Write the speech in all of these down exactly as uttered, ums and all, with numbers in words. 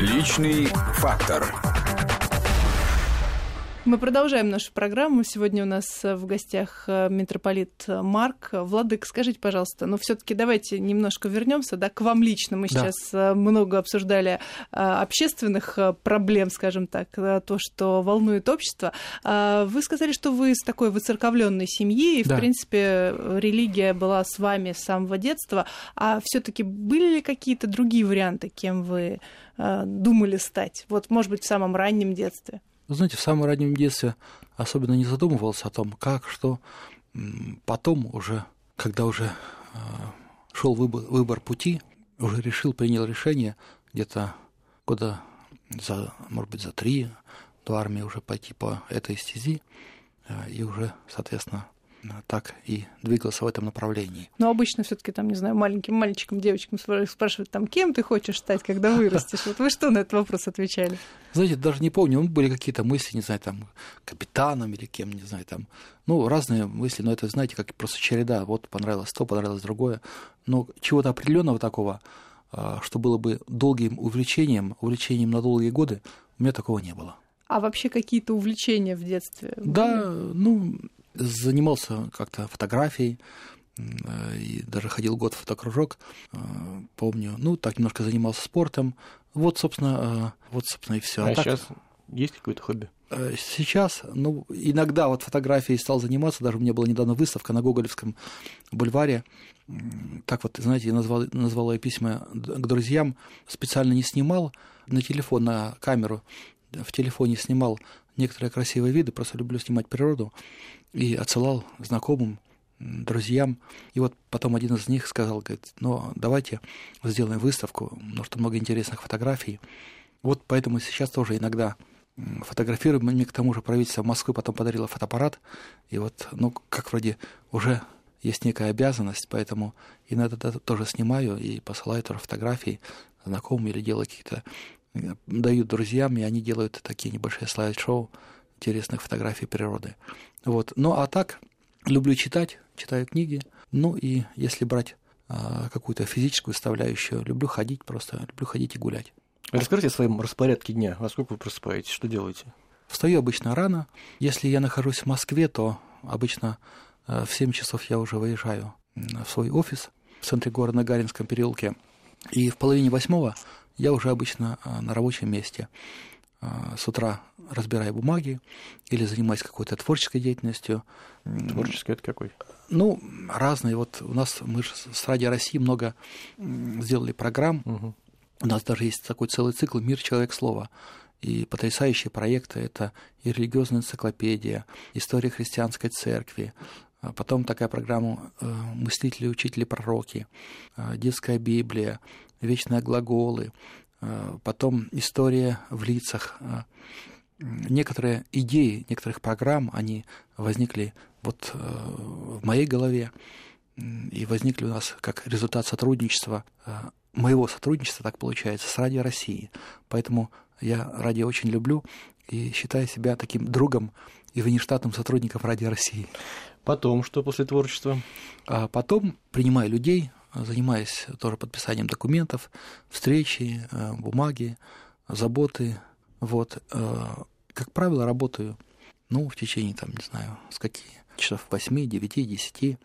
Личный фактор. Мы продолжаем нашу программу. Сегодня у нас в гостях митрополит Марк. Владык, скажите, пожалуйста, но все-таки давайте немножко вернемся, да, к вам лично. Мы да. сейчас много обсуждали общественных проблем, скажем так, то, что волнует общество. Вы сказали, что вы из такой воцерковленной семьи, и, да. в принципе, религия была с вами с самого детства. А все-таки были ли какие-то другие варианты, кем вы думали стать? Вот, может быть, в самом раннем детстве? Вы знаете, в самом раннем детстве особенно не задумывался о том, как, что. Потом уже, когда уже шел выбор, выбор пути, уже решил, принял решение где-то года, за, может быть, за три до армии уже пойти по этой стези, и уже, соответственно, так и двигался в этом направлении. Но обычно все-таки там, не знаю, маленьким мальчикам, девочкам спрашивают, там, кем ты хочешь стать, когда вырастешь? Вот вы что на этот вопрос отвечали? Знаете, даже не помню, были какие-то мысли, не знаю, там, капитаном или кем, не знаю, там, ну, разные мысли, но это, знаете, как просто череда, вот понравилось то, понравилось другое, но чего-то определенного такого, что было бы долгим увлечением, увлечением на долгие годы, у меня такого не было. А вообще какие-то увлечения в детстве? Да, ну... Занимался как-то фотографией, и даже ходил год в фотокружок, помню. Ну, так немножко занимался спортом. Вот, собственно, вот, собственно, и все. А, а так... сейчас есть какое-то хобби? Сейчас, ну, иногда вот фотографией стал заниматься. Даже у меня была недавно выставка на Гоголевском бульваре. Так вот, знаете, я назвал, назвал ее письма к друзьям. Специально не снимал на телефон, на камеру. В телефоне снимал некоторые красивые виды. Просто люблю снимать природу. И отсылал знакомым, друзьям. И вот потом один из них сказал, говорит, ну, давайте сделаем выставку, потому что много интересных фотографий. Вот поэтому сейчас тоже иногда фотографируем. Мне к тому же правительство Москвы потом подарило фотоаппарат. И вот, ну, как вроде уже есть некая обязанность, поэтому иногда тоже снимаю и посылаю тоже фотографии знакомым или делаю какие-то... Дают друзьям, и они делают такие небольшие слайд-шоу интересных фотографий природы. Вот. Ну, а так, люблю читать, читаю книги. Ну, и если брать а, какую-то физическую составляющую, люблю ходить просто, люблю ходить и гулять. Расскажите о своем распорядке дня. Во сколько вы просыпаетесь? Что делаете? Встаю обычно рано. Если я нахожусь в Москве, то обычно в семь часов я уже выезжаю в свой офис в центре города на Гагаринском переулке. И в половине восьмого я уже обычно на рабочем месте. С утра разбираю бумаги или занимаюсь какой-то творческой деятельностью. Творческий — это какой? Ну, разные. Вот у нас, мы же с Радио России много сделали программ. Угу. У нас даже есть такой целый цикл «Мир, человек, слово». И потрясающие проекты — это и религиозная энциклопедия, история христианской церкви. Потом такая программа «Мыслители и учители-пророки», «Детская Библия», «Вечные глаголы», потом «История в лицах». Некоторые идеи некоторых программ, они возникли вот в моей голове и возникли у нас как результат сотрудничества, моего сотрудничества, так получается, с Радио России. Поэтому я радио очень люблю и считаю себя таким другом и внештатным сотрудником Радио России. Потом что после творчества? А потом принимаю людей, занимаясь тоже подписанием документов, встречи, бумаги, заботы. Вот. Как правило, работаю, ну, в течение, там, не знаю, с какие, часов восьми, девяти, десяти.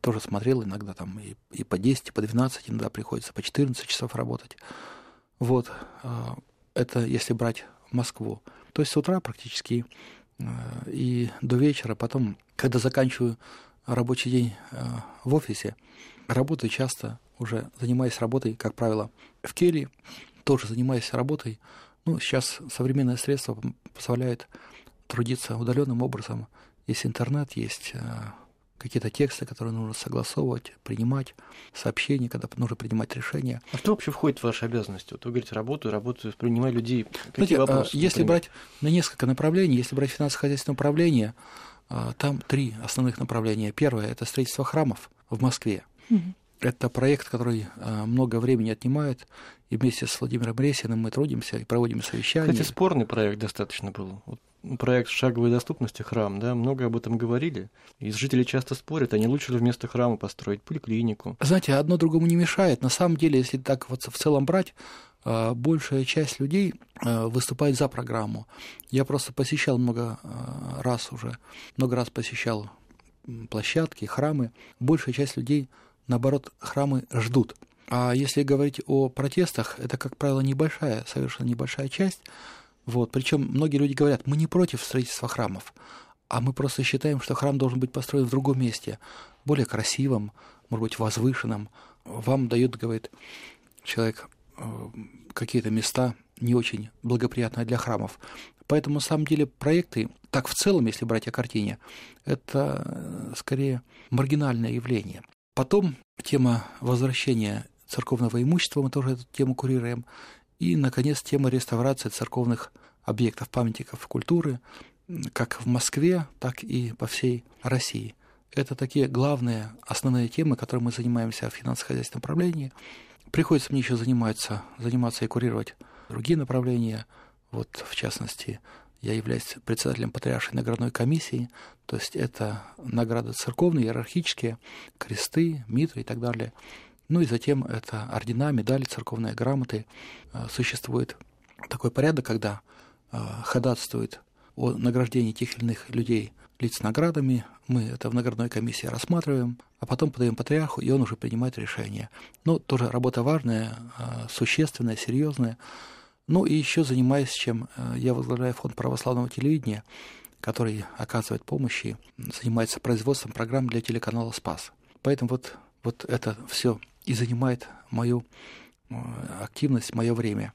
Тоже смотрел иногда там и, и по десять, и по двенадцать, иногда приходится по четырнадцать часов работать. Вот. Это если брать Москву. То есть с утра практически и до вечера. Потом, когда заканчиваю рабочий день в офисе, работаю часто, уже занимаюсь работой, как правило, в келье, тоже занимаюсь работой. Ну, сейчас современные средства позволяют трудиться удаленным образом. Есть интернет, есть какие-то тексты, которые нужно согласовывать, принимать, сообщения, когда нужно принимать решения. А что вообще входит в ваши обязанности? Вот вы говорите, работаю, работаю, принимаю людей. Какие, знаете, вопросы? Если например? брать на несколько направлений, если брать финансово-хозяйственное управление, там три основных направления. Первое – это строительство храмов в Москве. Угу. Это проект, который много времени отнимает, и вместе с Владимиром Ресиным мы трудимся и проводим совещания. Кстати, спорный проект достаточно был. Вот проект шаговой доступности храм, да, много об этом говорили, и жители часто спорят, а не лучше ли вместо храма построить поликлинику. Знаете, одно другому не мешает. На самом деле, если так вот в целом брать, большая часть людей выступает за программу. Я просто посещал много раз уже, много раз посещал площадки, храмы. Большая часть людей, наоборот, храмы ждут. А если говорить о протестах, это, как правило, небольшая, совершенно небольшая часть. Вот. Причем многие люди говорят, мы не против строительства храмов, а мы просто считаем, что храм должен быть построен в другом месте, более красивом, может быть, возвышенном. Вам дают, говорит человек, какие-то места не очень благоприятные для храмов. Поэтому, на самом деле, проекты, так в целом, если брать о картине, это скорее маргинальное явление. Потом тема возвращения церковного имущества, мы тоже эту тему курируем. И, наконец, тема реставрации церковных объектов, памятников культуры, как в Москве, так и по всей России. Это такие главные, основные темы, которыми мы занимаемся в финансово-хозяйственном направлении. Приходится мне еще заниматься, заниматься и курировать другие направления. Вот, в частности, я являюсь председателем Патриаршей наградной комиссии, то есть это награды церковные, иерархические, кресты, митры и так далее. Ну и затем это ордена, медали, церковные грамоты. Существует такой порядок, когда ходатайствует о награждении тех или иных людей, лиц наградами. Мы это в наградной комиссии рассматриваем, а потом подаем патриарху, и он уже принимает решение. Но тоже работа важная, существенная, серьезная. Ну и еще занимаюсь чем. Я возглавляю фонд православного телевидения, который оказывает помощь и занимается производством программ для телеканала «Спас». Поэтому вот, вот это все и занимает мою активность, мое время.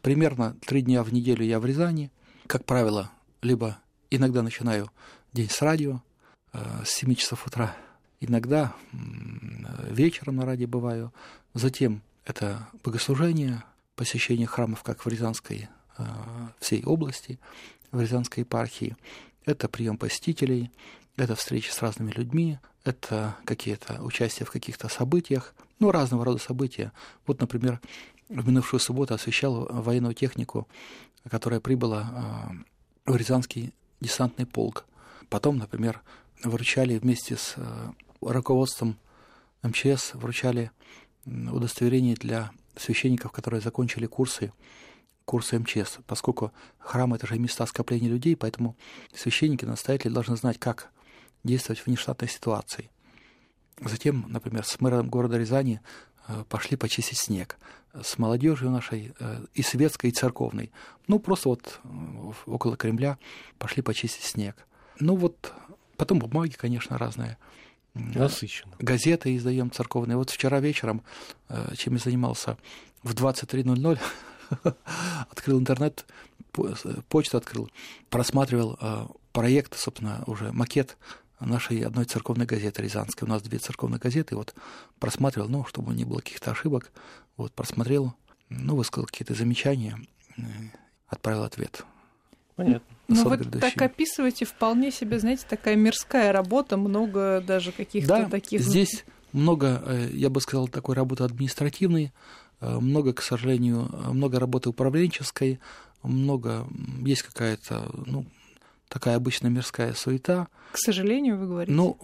Примерно три дня в неделю я в Рязани. Как правило, либо иногда начинаю день с радио, с семи часов утра, иногда вечером на радио бываю. Затем это богослужение, посещение храмов как в Рязанской всей области, в Рязанской епархии. Это прием посетителей, это встречи с разными людьми, это какие-то участия в каких-то событиях, ну, разного рода события. Вот, например, в минувшую субботу освещал военную технику, которая прибыла в Рязанский десантный полк. Потом, например, вручали вместе с руководством эм че эс, вручали удостоверение для священников, которые закончили курсы, курсы эм че эс, поскольку храмы — это же места скопления людей, поэтому священники, настоятели должны знать, как действовать в нештатной ситуации. Затем, например, с мэром города Рязани пошли почистить снег, с молодежью нашей и светской, и церковной. Ну, просто вот около Кремля пошли почистить снег. Ну, вот потом бумаги, конечно, разные. Насыщенно. Газеты издаем церковные. Вот вчера вечером, чем я занимался, в двадцать три ноль-ноль открыл интернет, почту открыл, просматривал проект, собственно, уже макет нашей одной церковной газеты рязанской. У нас две церковные газеты. Вот просматривал, ну, чтобы не было каких-то ошибок. Вот просмотрел, ну, высказал какие-то замечания, отправил ответ. Понятно. Ну, вы так описываете вполне себе, знаете, такая мирская работа, много даже каких-то да, таких... здесь много, я бы сказал, такой работы административной, много, к сожалению, много работы управленческой, много, есть какая-то, ну, такая обычная мирская суета. К сожалению, вы говорите. Ну,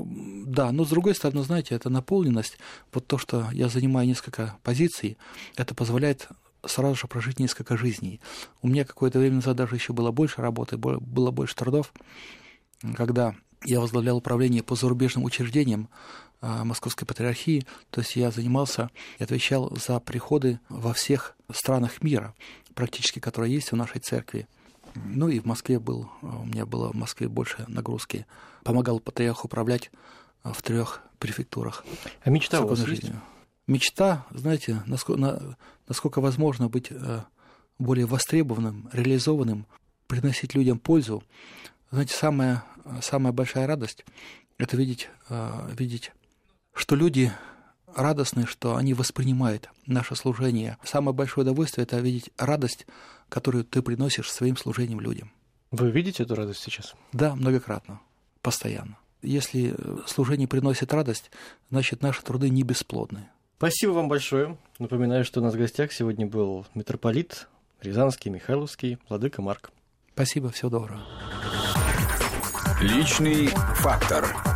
да, но с другой стороны, знаете, это наполненность, вот то, что я занимаю несколько позиций, это позволяет... сразу же прожить несколько жизней. У меня какое-то время назад даже еще было больше работы, было больше трудов, когда я возглавлял управление по зарубежным учреждениям Московской Патриархии, то есть я занимался и отвечал за приходы во всех странах мира, практически, которые есть в нашей церкви. Ну и в Москве был, у меня было в Москве больше нагрузки. Помогал патриарху управлять в трех префектурах. А мечта у вас есть? Мечта, знаете, насколько, на, насколько возможно быть э, более востребованным, реализованным, приносить людям пользу. Знаете, самая, самая большая радость – это видеть, э, видеть, что люди радостны, что они воспринимают наше служение. Самое большое удовольствие – это видеть радость, которую ты приносишь своим служением людям. Вы видите эту радость сейчас? Да, многократно, постоянно. Если служение приносит радость, значит, наши труды не бесплодны. Спасибо вам большое. Напоминаю, что у нас в гостях сегодня был митрополит Рязанский, Михайловский, владыка Марк. Спасибо, всего доброго. Личный фактор.